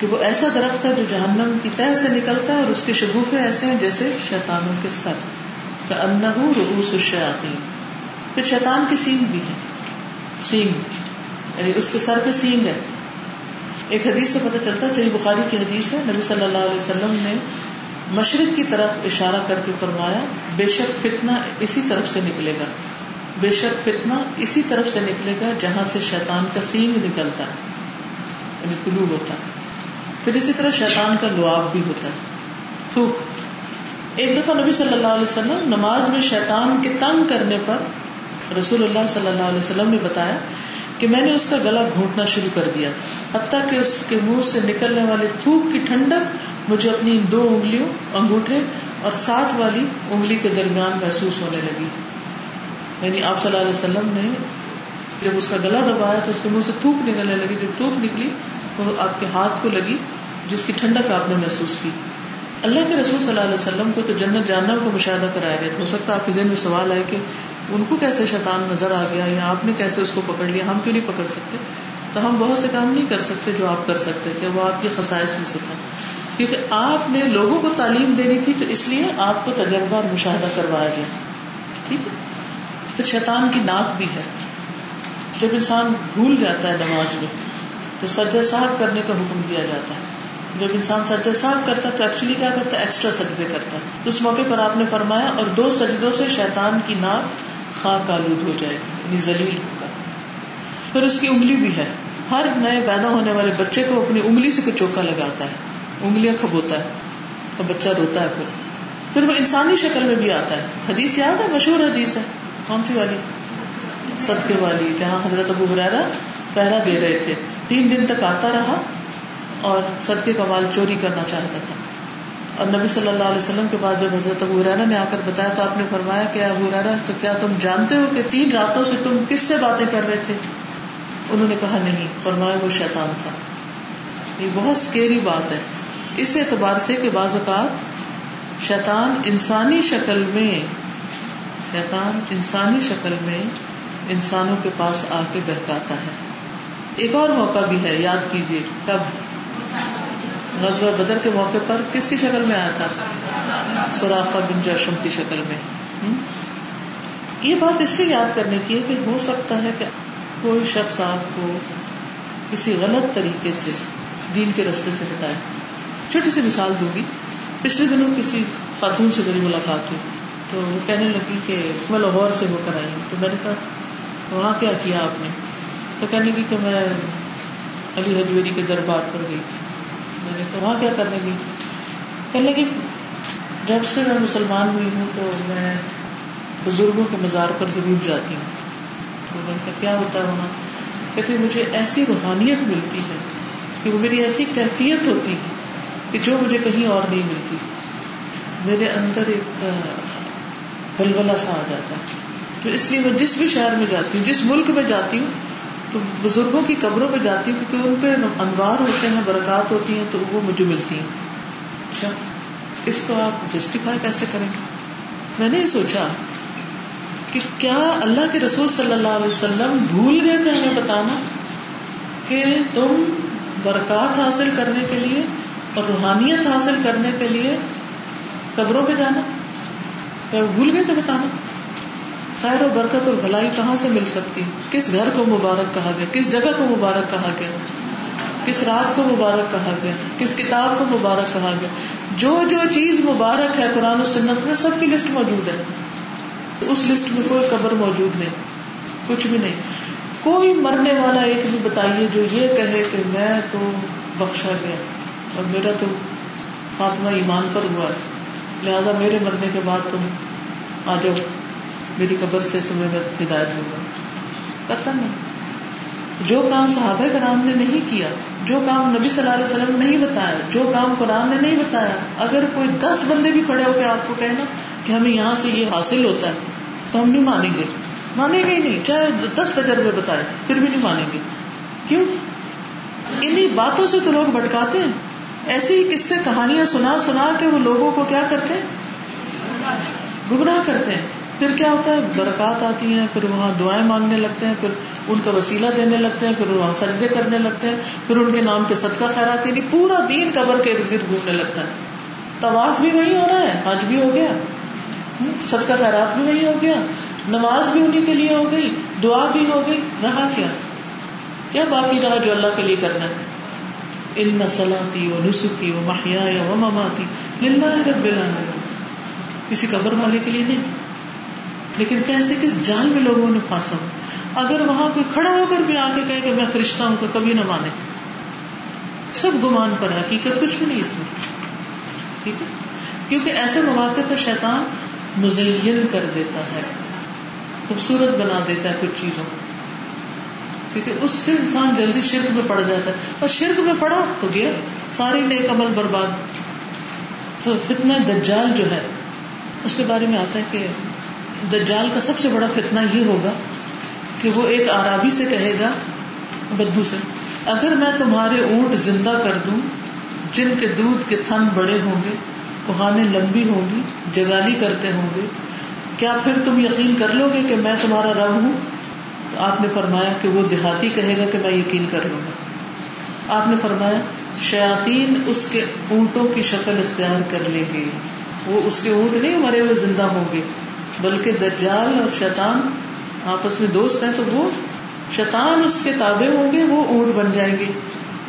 کہ وہ ایسا درخت ہے جو جہنم کی تہ سے نکلتا ہے, اور اس کے شگوفے ایسے ہیں جیسے شیطانوں کے سر, کأنہ رؤوس الشیاطین. پھر شیطان کی سینگ بھی ہے, سینگ یعنی اس کے سر پہ سینگ ہے. ایک حدیث سے پتہ چلتا ہے, صحیح بخاری کی حدیث ہے, نبی صلی اللہ علیہ وسلم نے مشرق کی طرف اشارہ کر کے فرمایا بے شک فتنہ اسی طرف سے نکلے گا, بے شک فتنہ اسی طرف سے نکلے گا جہاں سے شیطان کا سینگ نکلتا ہے یعنی قلوب ہوتا ہے. پھر اسی طرح شیطان کا لعاب بھی ہوتا ہے, تھوک. ایک دفعہ نبی صلی اللہ علیہ وسلم نماز میں شیطان کے تنگ کرنے پر رسول اللہ صلی اللہ علیہ وسلم نے بتایا کہ میں نے اس کا گلا گھونٹنا شروع کر دیا, حتیٰ کہ اس کے منہ سے نکلنے والے تھوک کی ٹھنڈک مجھے اپنی دو انگلیوں, انگوٹھے اور ساتھ والی انگلی کے درمیان محسوس ہونے لگی. یعنی آپ صلی اللہ علیہ وسلم نے جب اس کا گلا دبایا تو اس کے منہ سے تھوک نکلنے لگی, جو تھوک نکلی وہ آپ کے ہاتھ کو لگی جس کی ٹھنڈک آپ نے محسوس کی. اللہ کے رسول صلی اللہ علیہ وسلم کو تو جنت جہنم کا مشاہدہ کرایا گیا, تو ہو سکتا ہے آپ کے ذہن میں سوال آئے کہ ان کو کیسے شیطان نظر آ گیا, یا آپ نے کیسے اس کو پکڑ لیا, ہم کیوں نہیں پکڑ سکتے؟ تو ہم بہت سے کام نہیں کر سکتے جو آپ کر سکتے تھے, وہ آپ کے خصائص میں سے تھا, کیونکہ آپ نے لوگوں کو تعلیم دینی تھی تو اس لیے آپ کو تجربہ اور مشاہدہ کروایا گیا. ٹھیک ہے, پھر شیطان کی ناک بھی ہے. جب انسان بھول جاتا ہے نماز میں تو سجدہ صاحب کرنے کا حکم دیا جاتا ہے. جب انسان سجدہ صاحب کرتا ہے تو ایکچولی کیا کرتا ہے, ایکسٹرا سجدے کرتا ہے. اس موقع پر آپ نے فرمایا اور دو سجدوں سے شیطان کی ناک خاک آلود ہو جائے گی یعنی ذلیل ہوگا. پھر اس کی انگلی بھی ہے, ہر نئے پیدا ہونے والے بچے کو اپنی انگلی سے چوکا لگاتا ہے, انگلیاں کھبوتا ہے اور بچہ روتا ہے. پھر پھر وہ انسانی شکل میں بھی آتا ہے. حدیث یاد ہے, مشہور حدیث ہے, کون سی والی؟ صدقے والی, جہاں حضرت ابو ہریرہ پہرا دے رہے تھے. تین دن تک آتا رہا اور صدقے کا مال چوری کرنا چاہتا تھا, اور نبی صلی اللہ علیہ وسلم کے بعد جب حضرت ابو ہریرہ نے آ کر بتایا تو آپ نے فرمایا کہ ابو ہریرہ تو کیا تم جانتے ہو کہ تین راتوں سے تم کس سے باتیں کر رہے تھے؟ انہوں نے کہا نہیں، فرمایا وہ شیطان تھا. یہ بہت سکیری بات ہے اس اعتبار سے کہ بعض اوقات شیطان انسانی شکل میں شیطان انسانی شکل میں انسانوں کے پاس آ کے بہکاتا ہے. ایک اور موقع بھی ہے، یاد کیجیے، کب؟ غزوہ بدر کے موقع پر کس کی شکل میں آیا تھا؟ سراقہ بن جاشم کی شکل میں. یہ بات اس لیے یاد کرنے کی ہے کہ ہو سکتا ہے کہ کوئی شخص آپ کو کسی غلط طریقے سے دین کے راستے سے ہٹائے. چھوٹی سی مثال دوں گی. پچھلے دنوں کسی خاتون سے میری ملاقات ہوئی تو وہ کہنے لگی کہ میں لاہور سے ہو کر آئی ہوں. تو میں نے کہا وہاں کیا کیا آپ نے؟ تو کہنے لگی کہ میں علی حجویری کے دربار پر گئی تھی. میں نے کہا وہاں کیا کرنے گئی تھی؟ کہنے لگی جب سے میں مسلمان ہوئی ہوں تو میں بزرگوں کے مزار پر ضرور جاتی ہوں. تو ان کا کیا ہوتا ہے وہاں؟ کہتے مجھے ایسی روحانیت ملتی ہے کہ وہ میری ایسی کیفیت ہوتی ہے کہ جو مجھے کہیں اور نہیں ملتی. میرے اندر ایک بلبلہ سا آ جاتا ہے. تو اس لیے میں جس بھی شہر میں جاتی ہوں، جس ملک میں جاتی ہوں، تو بزرگوں کی قبروں پہ جاتی ہوں کیونکہ ان پہ انوار ہوتے ہیں، برکات ہوتی ہیں، تو وہ مجھے ملتی ہیں. اچھا، اس کو آپ جسٹیفائی کیسے کریں گے؟ میں نے یہ سوچا کہ کیا اللہ کے رسول صلی اللہ علیہ وسلم بھول گئے تھے ہمیں بتانا کہ تم برکات حاصل کرنے کے لیے اور روحانیت حاصل کرنے کے لیے قبروں پہ جانا؟ کیا بھول گئے تھے بتانا؟ خیر و برکت اور بھلائی کہاں سے مل سکتی؟ کس گھر کو مبارک کہا گیا؟ کس جگہ کو مبارک کہا گیا؟ کس رات کو مبارک کہا گیا؟ کس کتاب کو مبارک کہا گیا؟ جو جو چیز مبارک ہے قرآن و سنت میں، سب کی لسٹ موجود ہے. اس لسٹ میں کوئی قبر موجود نہیں، کچھ بھی نہیں. کوئی مرنے والا ایک بھی بتائیے جو یہ کہے کہ میں تو بخشا گیا اور میرا تو خاتمہ ایمان پر ہوا ہے، لہذا میرے مرنے کے بعد تم آ جاؤ، میری قبر سے تمہیں میں ہدایت دوں گا. پتہ نہیں، جو کام صحابہ کرام نے نہیں کیا، جو کام نبی صلی اللہ علیہ وسلم نے نہیں بتایا، جو کام قرآن نے نہیں بتایا، اگر کوئی دس بندے بھی کھڑے ہو کے آپ کو کہنا کہ ہمیں یہاں سے یہ حاصل ہوتا ہے تو ہم نہیں مانیں گے. مانیں گے ہی نہیں، چاہے دس تجربے بتائے، پھر بھی نہیں مانیں گے. کیوں؟ انہی باتوں سے تو لوگ بھٹکاتے ہیں. ایسی ہی قصے کہانیاں سنا سنا کے وہ لوگوں کو کیا کرتے ہیں؟ گمراہ کرتے ہیں. پھر کیا ہوتا ہے؟ برکات آتی ہیں، پھر وہاں دعائیں مانگنے لگتے ہیں، پھر ان کا وسیلہ دینے لگتے ہیں، پھر وہاں سجدے کرنے لگتے ہیں، پھر ان کے نام کے صدقہ خیرات. یعنی پورا دین قبر کے ارد گرد گھومنے لگتا ہے. طواف بھی وہی ہو رہا ہے، حج بھی ہو گیا، صدقہ خیرات بھی وہی ہو گیا، نماز بھی انہی کے لیے ہو گئی، دعا بھی ہو گئی. رہا کیا کیا باقی رہا جو اللہ کے لیے کرنا ہے؟ ان صلاتی و نسکی و محیای و مماتی للہ رب العالمین، کسی قبر والے کے لیے نہیں. لیکن کیسے کس جال میں لوگوں نے پھانسا ہو. اگر وہاں کوئی کھڑا ہو کر بھی آ کے کہے کہ میں فرشتہ ہوں تو کبھی نہ مانے. سب گمان پر ہے، حقیقت کچھ بھی نہیں اس میں. ٹھیک ہے، کیونکہ ایسے مواقع پر شیطان مزین کر دیتا ہے، خوبصورت بنا دیتا ہے کچھ چیزوں کو. ٹھیک ہے، اس سے انسان جلدی شرک میں پڑ جاتا ہے، اور شرک میں پڑا تو گیا، سارے نیک عمل برباد. تو فتنہ دجال جو ہے، اس کے بارے میں آتا ہے کہ دجال کا سب سے بڑا فتنہ یہ ہوگا کہ وہ ایک اعرابی سے کہے گا، بدبو سے، اگر میں تمہارے اونٹ زندہ کر دوں جن کے دودھ کے تھن بڑے ہوں گے، کوہانیں لمبی ہوں گی، جگالی کرتے ہوں گے، کیا پھر تم یقین کر لو گے کہ میں تمہارا رب ہوں؟ تو آپ نے فرمایا کہ وہ دیہاتی کہے گا کہ میں یقین کر لوں گا. آپ نے فرمایا شیاطین اس کے اونٹوں کی شکل اختیار کر لیں گے. وہ اس کے اونٹ نہیں مرے ہوئے زندہ ہوں گے، بلکہ دجال اور شیطان آپس میں دوست ہیں، تو وہ شیطان اس کے تابع ہوں گے، وہ اونٹ بن جائیں گے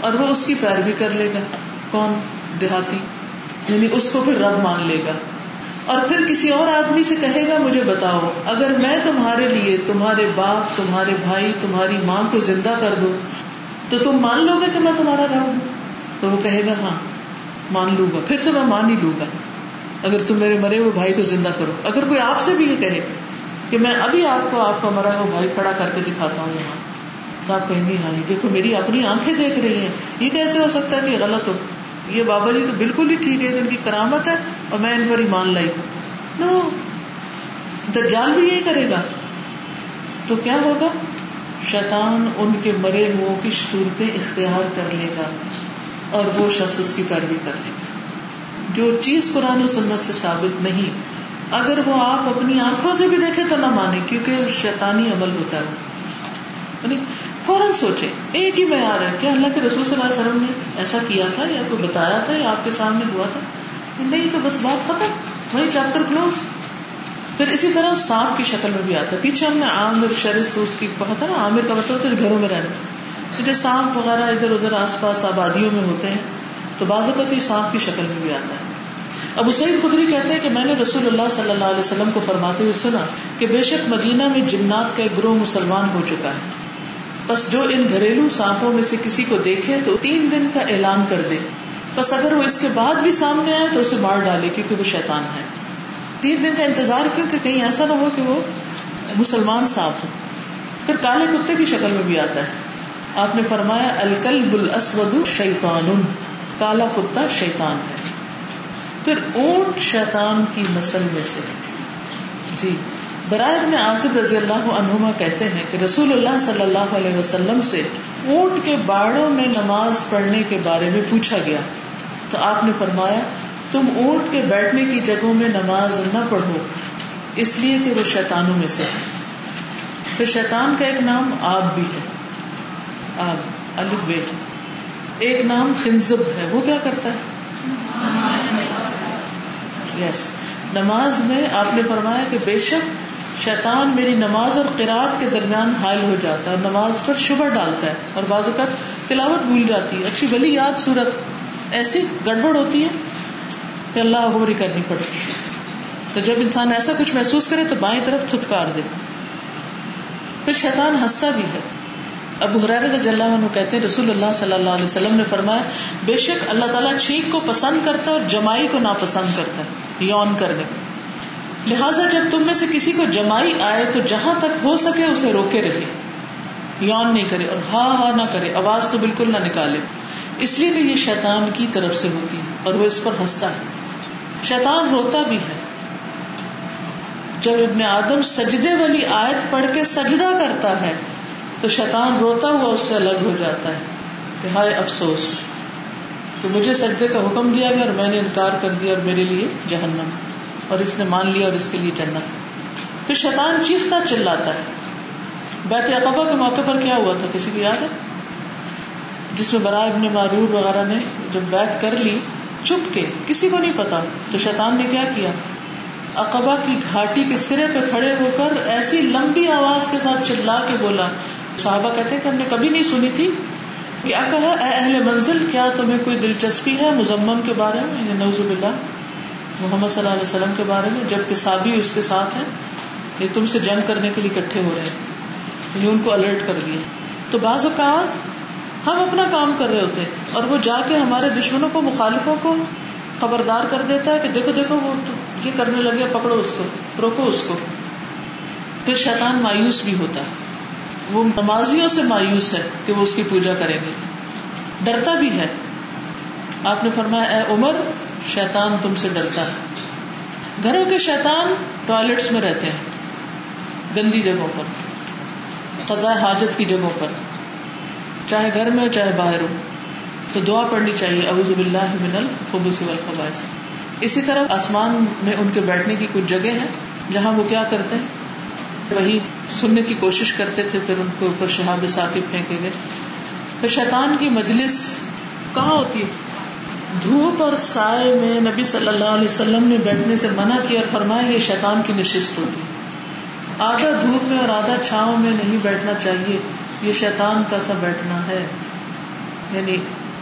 اور وہ اس کی پیروی کر لے گا. کون؟ دیہاتی. یعنی اس کو پھر رب مان لے گا. اور پھر کسی اور آدمی سے کہے گا مجھے بتاؤ، اگر میں تمہارے لیے تمہارے باپ، تمہارے بھائی، تمہاری ماں کو زندہ کر دوں تو تم مان لو گے کہ میں تمہارا رب ہوں؟ تو وہ کہے گا ہاں مان لوں گا، پھر تو میں مان ہی لوں گا اگر تم میرے مرے ہوئے بھائی کو زندہ کرو. اگر کوئی آپ سے بھی یہ کہے کہ میں ابھی آپ کو آپ کا مرا ہوا بھائی کھڑا کر کے دکھاتا ہوں یہاں، تو آپ کہیں گے ہاں یہ دیکھو میری اپنی آنکھیں دیکھ رہی ہیں، یہ کیسے ہو سکتا ہے کہ غلط ہو؟ یہ بابا جی تو بالکل ہی ٹھیک ہے، ان کی کرامت ہے اور میں ان پر ایمان لائی. نو، دجال بھی یہی کرے گا. تو کیا ہوگا؟ شیطان ان کے مرے ہو کی صورتیں اختیار کر لے گا اور وہ شخص اس کی پیروی کر لے گا. جو چیز قرآن و سنت سے ثابت نہیں, اگر وہ آپ اپنی آنکھوں سے بھی دیکھیں تو نہ مانیں, کیونکہ شیطانی عمل ہوتا ہے. فوراً سوچیں, ایک ہی معیار ہے کہ اللہ کے رسول صلی اللہ علیہ وسلم نے ایسا کیا تھا یا کوئی بتایا تھا یا آپ کے سامنے ہوا تھا, نہیں تو بس بات ختم, وہی چیپٹر کلوز. پھر اسی طرح سانپ کی شکل میں بھی آتا ہے. پیچھے ہم نے عامر شر سوس کی کہا تھا نا, عامر کا مطلب تو گھروں میں رہنا, جو سانپ وغیرہ ادھر ادھر آس پاس آبادیوں میں ہوتے ہیں, تو بعض اوقات یہ سانپ کی شکل میں بھی آتا ہے. ابو سعید خدری کہتے ہیں کہ میں نے رسول اللہ صلی اللہ علیہ وسلم کو فرماتے ہوئے سنا کہ بے شک مدینہ میں جنات کا ایک گروہ مسلمان ہو چکا ہے, بس جو ان گھریلو سانپوں میں سے کسی کو دیکھے تو تین دن کا اعلان کر دے, بس اگر وہ اس کے بعد بھی سامنے آئے تو اسے مار ڈالے کیونکہ وہ شیطان ہے. تین دن کا انتظار کیوں کہ کہیں ایسا نہ ہو کہ وہ مسلمان سانپ ہو. پھر کالے کتے کی شکل میں بھی آتا ہے. آپ نے فرمایا الکلب الاسود شیطان, کالا کتا شیطان ہے. پھر اونٹ شیطان کی نسل میں سے. جی برائے ابن عاصب رضی اللہ عنہما کہتے ہیں کہ رسول اللہ صلی اللہ علیہ وسلم سے اونٹ کے باڑوں میں نماز پڑھنے کے بارے میں پوچھا گیا, تو آپ نے فرمایا تم اونٹ کے بیٹھنے کی جگہوں میں نماز نہ پڑھو, اس لیے کہ وہ شیطانوں میں سے ہے. تو شیطان کا ایک نام آپ بھی ہے, آپ الف بے. ایک نام خنزب ہے, وہ کیا کرتا ہے؟ Yes. نماز میں آپ نے فرمایا کہ بے شک شیطان میری نماز اور قرات کے درمیان حائل ہو جاتا ہے, نماز پر شبہ ڈالتا ہے, اور بعض اوقات تلاوت بھول جاتی ہے, اچھی بھلی یاد صورت ایسی گڑبڑ ہوتی ہے کہ اللہ اکبر کرنی پڑتی. تو جب انسان ایسا کچھ محسوس کرے تو بائیں طرف تھتکار دے. پھر شیطان ہنستا بھی ہے. ابو ہریرہ رضی اللہ عنہ کہتے ہیں رسول اللہ صلی اللہ علیہ وسلم نے فرمایا بے شک اللہ تعالیٰ چھینک کو پسند کرتا ہے اور جمائی کو ناپسند کرتا ہے, یون کرنے کو. لہٰذا جب تم میں سے کسی کو جمائی آئے تو جہاں تک ہو سکے اسے روکے رہے, یون نہیں کرے اور ہاں ہاں نہ کرے, آواز تو بالکل نہ نکالے, اس لیے کہ یہ شیطان کی طرف سے ہوتی ہے اور وہ اس پر ہنستا ہے. شیطان روتا بھی ہے. جب ابن آدم سجدے والی آیت پڑھ کے سجدہ کرتا ہے تو شیطان روتا ہوا اس سے الگ ہو جاتا ہے کہ ہائے افسوس کہ مجھے سجدے کا حکم دیا گیا اور میں نے انکار کر دیا, اور میرے لیے جہنم, اور اس نے مان لیا اور اس کے لیے جنت. پھر شیطان چیختا چلاتا ہے. بیت عقبہ کے موقع پر کیا ہوا تھا, کسی کو یاد ہے؟ جس میں براء ابن معرور وغیرہ نے جب بیعت کر لی چپ کے, کسی کو نہیں پتا, تو شیطان نے کیا کیا, عقبہ کی گھاٹی کے سرے پہ کھڑے ہو کر ایسی لمبی آواز کے ساتھ چلا کے بولا. صحابہ کہتے ہیں کہ ہم نے کبھی نہیں سنی تھی. کیا کہا؟ اے اہل منزل, کیا تمہیں کوئی دلچسپی ہے مزمم کے بارے میں, نعوذ باللہ, محمد صلی اللہ علیہ وسلم کے بارے میں, جبکہ صحابی اس کے ساتھ ہیں, یہ تم سے جنگ کرنے کے لیے اکٹھے ہو رہے ہیں. یہ ان کو الرٹ کر لیا. تو بعض اوقات ہم اپنا کام کر رہے ہوتے ہیں اور وہ جا کے ہمارے دشمنوں کو, مخالفوں کو خبردار کر دیتا ہے کہ دیکھو دیکھو وہ یہ کرنے لگے, پکڑو اس کو, روکو اس کو. پھر شیطان مایوس بھی ہوتا ہے, وہ نمازیوں سے مایوس ہے کہ وہ اس کی پوجا کریں گے, ڈرتا بھی ہے. آپ نے فرمایا اے عمر, شیطان تم سے ڈرتا ہے. گھروں کے شیطان ٹوائلٹس میں رہتے ہیں, گندی جگہوں پر, قضاء حاجت کی جگہوں پر, چاہے گھر میں ہو چاہے باہر ہو. تو دعا پڑھنی چاہیے, اعوذ باللہ من الخبث والخبائث. اسی طرح آسمان میں ان کے بیٹھنے کی کچھ جگہ ہے جہاں وہ کیا کرتے ہیں, وہی سننے کی کوشش کرتے تھے, پھر ان کے اوپر شہاب ثاقب پھینکے گئے. پھر شیطان کی مجلس کہاں ہوتی ہے؟ دھوپ اور سائے میں. نبی صلی اللہ علیہ وسلم نے بیٹھنے سے منع کیا اور فرمایا یہ شیطان کی نشست ہوتی ہے, آدھا دھوپ میں اور آدھا چھاؤں میں نہیں بیٹھنا چاہیے, یہ شیطان کا سا بیٹھنا ہے. یعنی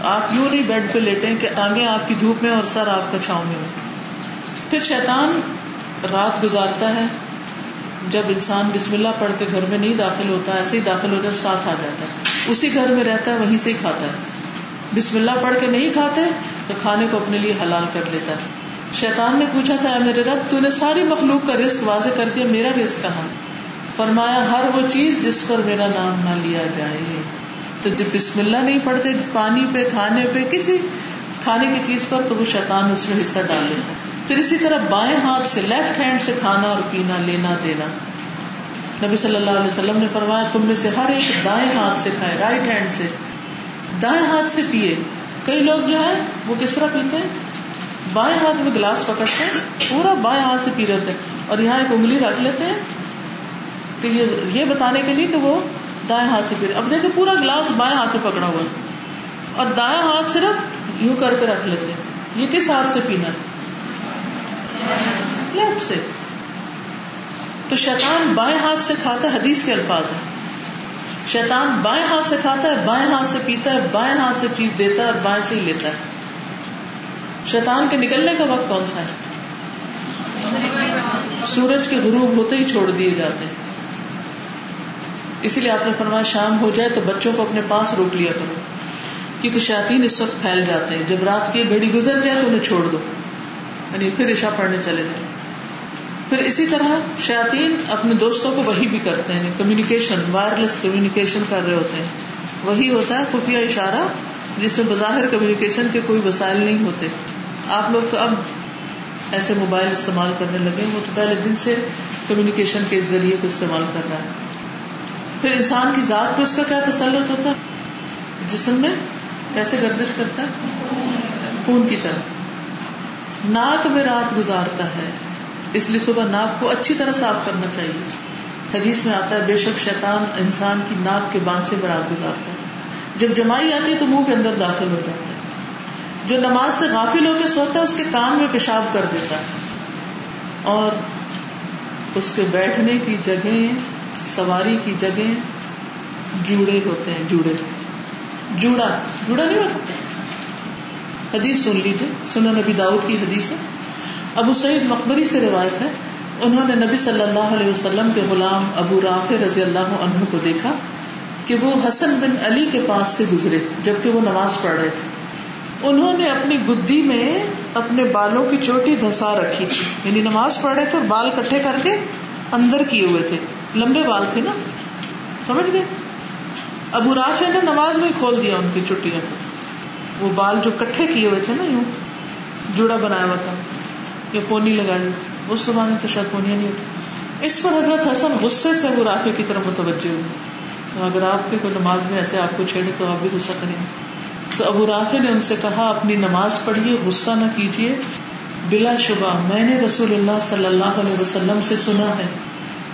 آپ یوں نہیں بیڈ پہ لیٹیں کہ ٹانگیں آپ کی دھوپ میں اور سر آپ کا چھاؤں میں ہو. پھر شیطان رات گزارتا ہے. جب انسان بسم اللہ پڑھ کے گھر میں نہیں داخل ہوتا, ایسے ہی داخل ہوتا ہے, ساتھ آ جاتا ہے, اسی گھر میں رہتا ہے, وہیں سے ہی کھاتا ہے. بسم اللہ پڑھ کے نہیں کھاتے تو کھانے کو اپنے لیے حلال کر لیتا ہے. شیطان نے پوچھا تھا اے میرے رب, تو نے ساری مخلوق کا رزق واضح کر دیا, میرا رزق کہاں؟ فرمایا ہر وہ چیز جس پر میرا نام نہ لیا جائے. تو جب بسم اللہ نہیں پڑھتے پانی پہ, کھانے پہ, کسی کھانے کی چیز پر, تو وہ شیطان اس میں حصہ ڈال لیتا ہے. پھر اسی طرح بائیں ہاتھ سے, لیفٹ ہینڈ سے کھانا اور پینا, لینا دینا. نبی صلی اللہ علیہ وسلم نے فرمایا تم میں سے ہر ایک دائیں ہاتھ سے کھائے, رائٹ ہینڈ سے, دائیں ہاتھ سے پیئے. کئی لوگ جو ہے وہ کس طرح پیتے ہیں, بائیں ہاتھ میں گلاس پکڑتے ہیں, پورا بائیں ہاتھ سے پی لیتے ہیں, اور یہاں ایک انگلی رکھ لیتے ہیں کہ یہ یہ بتانے کے لیے کہ وہ دائیں ہاتھ سے پی رہے. اب دیکھیں پورا گلاس بائیں ہاتھ میں پکڑا ہوا ہے, اور دائیں ہاتھ صرف یوں کر کے رکھ لیتے ہیں. یہ کس ہاتھ سے پینا ہے؟ لیفٹ سے. تو شیطان بائیں ہاتھ سے کھاتا ہے, حدیث کے الفاظ ہیں, شیطان بائیں ہاتھ سے کھاتا ہے, بائیں ہاتھ سے پیتا ہے, بائیں ہاتھ سے چیز دیتا ہے, اور بائیں سے ہی لیتا ہے. شیطان کے نکلنے کا وقت کون سا ہے؟ سورج کے غروب ہوتے ہی چھوڑ دیے جاتے ہیں. اسی لیے آپ نے فرمایا شام ہو جائے تو بچوں کو اپنے پاس روک لیا کرو, کیونکہ شیاطین اس وقت پھیل جاتے ہیں. جب رات کی گھڑی گزر جائے تو انہیں چھوڑ دو, یعنی پھر عشاء پڑھنے چلے جائیں. پھر اسی طرح شیاطین اپنے دوستوں کو وحی بھی کرتے ہیں, کمیونیکیشن, وائرلیس کمیونیکیشن کر رہے ہوتے ہیں. وحی ہوتا ہے خفیہ اشارہ جس میں بظاہر کمیونیکیشن کے کوئی وسائل نہیں ہوتے. آپ لوگ تو اب ایسے موبائل استعمال کرنے لگے, وہ تو پہلے دن سے کمیونیکیشن کے ذریعے کو استعمال کر رہا ہے. پھر انسان کی ذات پہ اس کا کیا تسلط ہوتا ہے؟ جسم میں کیسے گردش کرتا ہے؟ خون کی طرح. ناک میں رات گزارتا ہے, اس لیے صبح ناک کو اچھی طرح صاف کرنا چاہیے. حدیث میں آتا ہے بے شک شیطان انسان کی ناک کے باندھ سے رات گزارتا ہے, جب جمائی آتی ہے تو منہ کے اندر داخل ہو جاتا ہے. جو نماز سے غافل ہو کے سوتا ہے اس کے کان میں پیشاب کر دیتا ہے, اور اس کے بیٹھنے کی جگہیں, سواری کی جگہیں جوڑے ہوتے ہیں. جوڑے جوڑا جوڑا نہیں ہوتا. حدیث سن لیجئے, سنن نبی داؤد کی حدیث ہے, ابو سعید مقبری سے روایت ہے. انہوں نے نبی صلی اللہ علیہ وسلم کے غلام ابو رافع رضی اللہ عنہ کو دیکھا کہ وہ حسن بن علی کے پاس سے گزرے جبکہ وہ نماز پڑھ رہے تھے. انہوں نے اپنی گدی میں اپنے بالوں کی چوٹی دھسا رکھی تھی, یعنی نماز پڑھ رہے تھے اور بال کٹھے کر کے اندر کیے ہوئے تھے, لمبے بال تھے نا, سمجھ گئے. ابو رافع نے نماز میں کھول دیا ان کی چوٹیاں, وہ بال جو کٹھے کیے ہوئے تھے نا, یوں جوڑا بنایا ہوا تھا یا پونی لگائی ہوئی تھی. اس زمانے تو شاید پونیاں نہیں ہوتی. اس پر حضرت حسن غصے سے ابو رافع کی طرف متوجہ ہوئے, اگر آپ کے کوئی نماز میں ایسے آپ کو چھیڑے تو آپ بھی غصہ کریں گے. تو ابو رافع نے ان سے کہا اپنی نماز پڑھیے, غصہ نہ کیجیے, بلا شبہ میں نے رسول اللہ صلی اللہ علیہ وسلم سے سنا ہے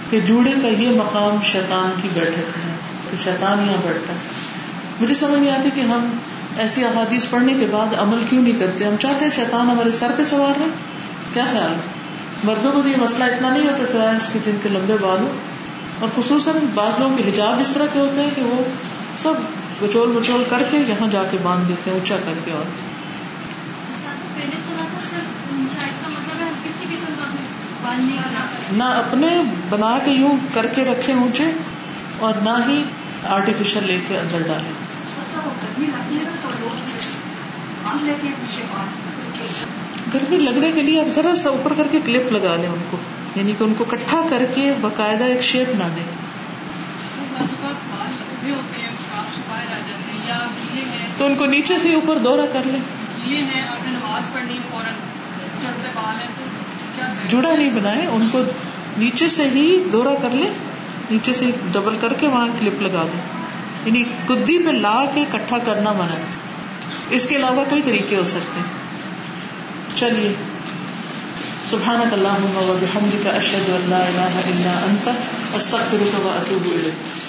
کہ جوڑے کا یہ مقام شیطان کی بیٹھک ہے, کہ شیطان یہاں بیٹھتا ہے. مجھے سمجھ نہیں آتی کہ ہم ایسی احادیث پڑھنے کے بعد عمل کیوں نہیں کرتے. ہم چاہتے ہیں شیطان ہمارے سر پہ سوار ہے. کیا خیال ہے؟ مردوں کو تو یہ مسئلہ اتنا نہیں ہوتا سوائے اس کے جن کے لمبے بال ہو, اور خصوصاً بعض لوگوں کے حجاب اس طرح کے ہوتے ہیں کہ وہ سب گچول مچول کر کے یہاں جا کے باندھ دیتے ہیں اونچا کر کے. اور نہ اپنے بنا کے یوں کر کے رکھے اونچے, اور نہ ہی آرٹیفیشل لے کے اندر ڈالے. گرمی لگنے کے لیے آپ ذرا سا اوپر کر کے کلپ لگا لیں ان کو, یعنی کہ ان کو اکٹھا کر کے باقاعدہ ایک شیپ نہ دیں. تو ان کو نیچے سے اوپر دورہ کر لیں. جڑا نہیں بنائے, ان کو نیچے سے ہی دورہ کر لیں, نیچے سے ڈبل کر کے وہاں کلپ لگا دیں. یعنی گدی پہ لا کے اکٹھا کرنا منع. اس کے علاوہ کئی طریقے ہو سکتے ہیں. چلیے, سبحانک اللہم و بحمدک, اشہد ان لا الہ الا انت, استغفرک و اتوب الیک.